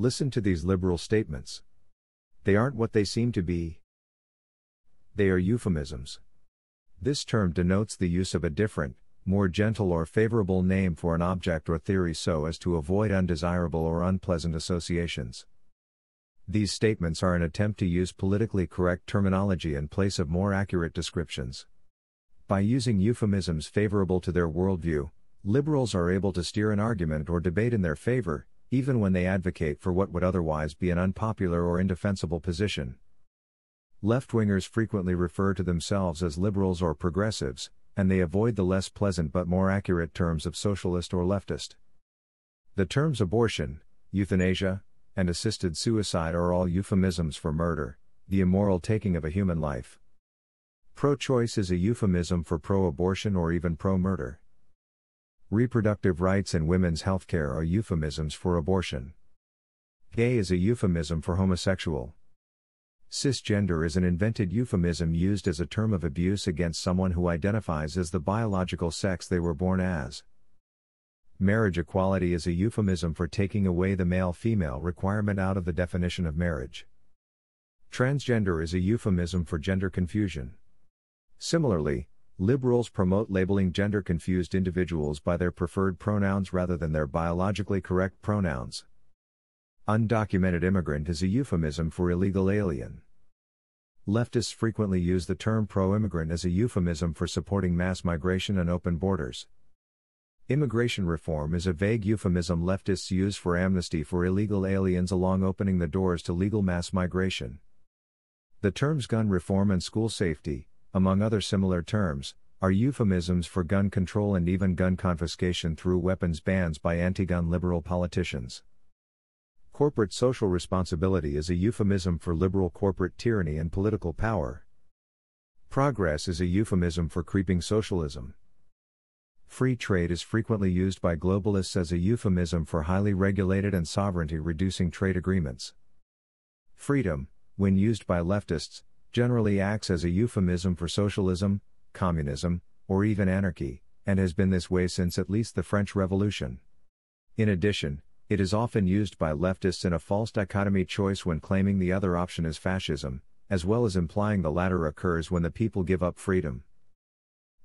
Listen to these liberal statements. They aren't what they seem to be. They are euphemisms. This term denotes the use of a different, more gentle or favorable name for an object or theory so as to avoid undesirable or unpleasant associations. These statements are an attempt to use politically correct terminology in place of more accurate descriptions. By using euphemisms favorable to their worldview, liberals are able to steer an argument or debate in their favor, even when they advocate for what would otherwise be an unpopular or indefensible position. Left-wingers frequently refer to themselves as liberals or progressives, and they avoid the less pleasant but more accurate terms of socialist or leftist. The terms abortion, euthanasia, and assisted suicide are all euphemisms for murder, the immoral taking of a human life. Pro-choice is a euphemism for pro-abortion or even pro-murder. Reproductive rights and women's healthcare are euphemisms for abortion. Gay is a euphemism for homosexual. Cisgender is an invented euphemism used as a term of abuse against someone who identifies as the biological sex they were born as. Marriage equality is a euphemism for taking away the male-female requirement out of the definition of marriage. Transgender is a euphemism for gender confusion. Similarly, liberals promote labeling gender-confused individuals by their preferred pronouns rather than their biologically correct pronouns. Undocumented immigrant is a euphemism for illegal alien. Leftists frequently use the term pro-immigrant as a euphemism for supporting mass migration and open borders. Immigration reform is a vague euphemism leftists use for amnesty for illegal aliens along opening the doors to legal mass migration. The terms gun reform and school safety, among other similar terms, are euphemisms for gun control and even gun confiscation through weapons bans by anti-gun liberal politicians. Corporate social responsibility is a euphemism for liberal corporate tyranny and political power. Progress is a euphemism for creeping socialism. Free trade is frequently used by globalists as a euphemism for highly regulated and sovereignty-reducing trade agreements. Freedom, when used by leftists, generally acts as a euphemism for socialism, communism, or even anarchy, and has been this way since at least the French Revolution. In addition, it is often used by leftists in a false dichotomy choice when claiming the other option is fascism, as well as implying the latter occurs when the people give up freedom.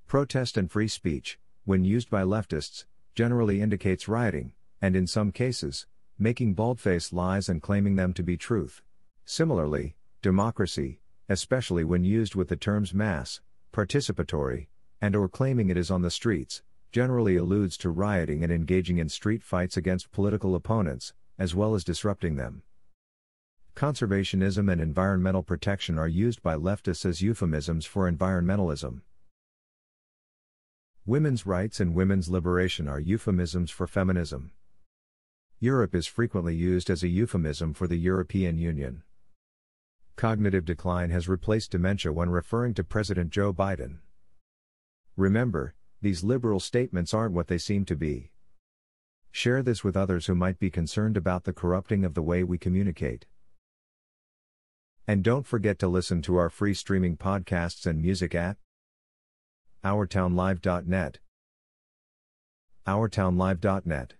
Protest and free speech, when used by leftists, generally indicates rioting, and in some cases, making bald-faced lies and claiming them to be truth. Similarly, democracy, especially when used with the terms mass, participatory, and/or claiming it is on the streets, generally alludes to rioting and engaging in street fights against political opponents, as well as disrupting them. Conservationism and environmental protection are used by leftists as euphemisms for environmentalism. Women's rights and women's liberation are euphemisms for feminism. Europe is frequently used as a euphemism for the European Union. Cognitive decline has replaced dementia when referring to President Joe Biden. Remember, these liberal statements aren't what they seem to be. Share this with others who might be concerned about the corrupting of the way we communicate. And don't forget to listen to our free streaming podcasts and music at OurTownLive.net. OurTownLive.net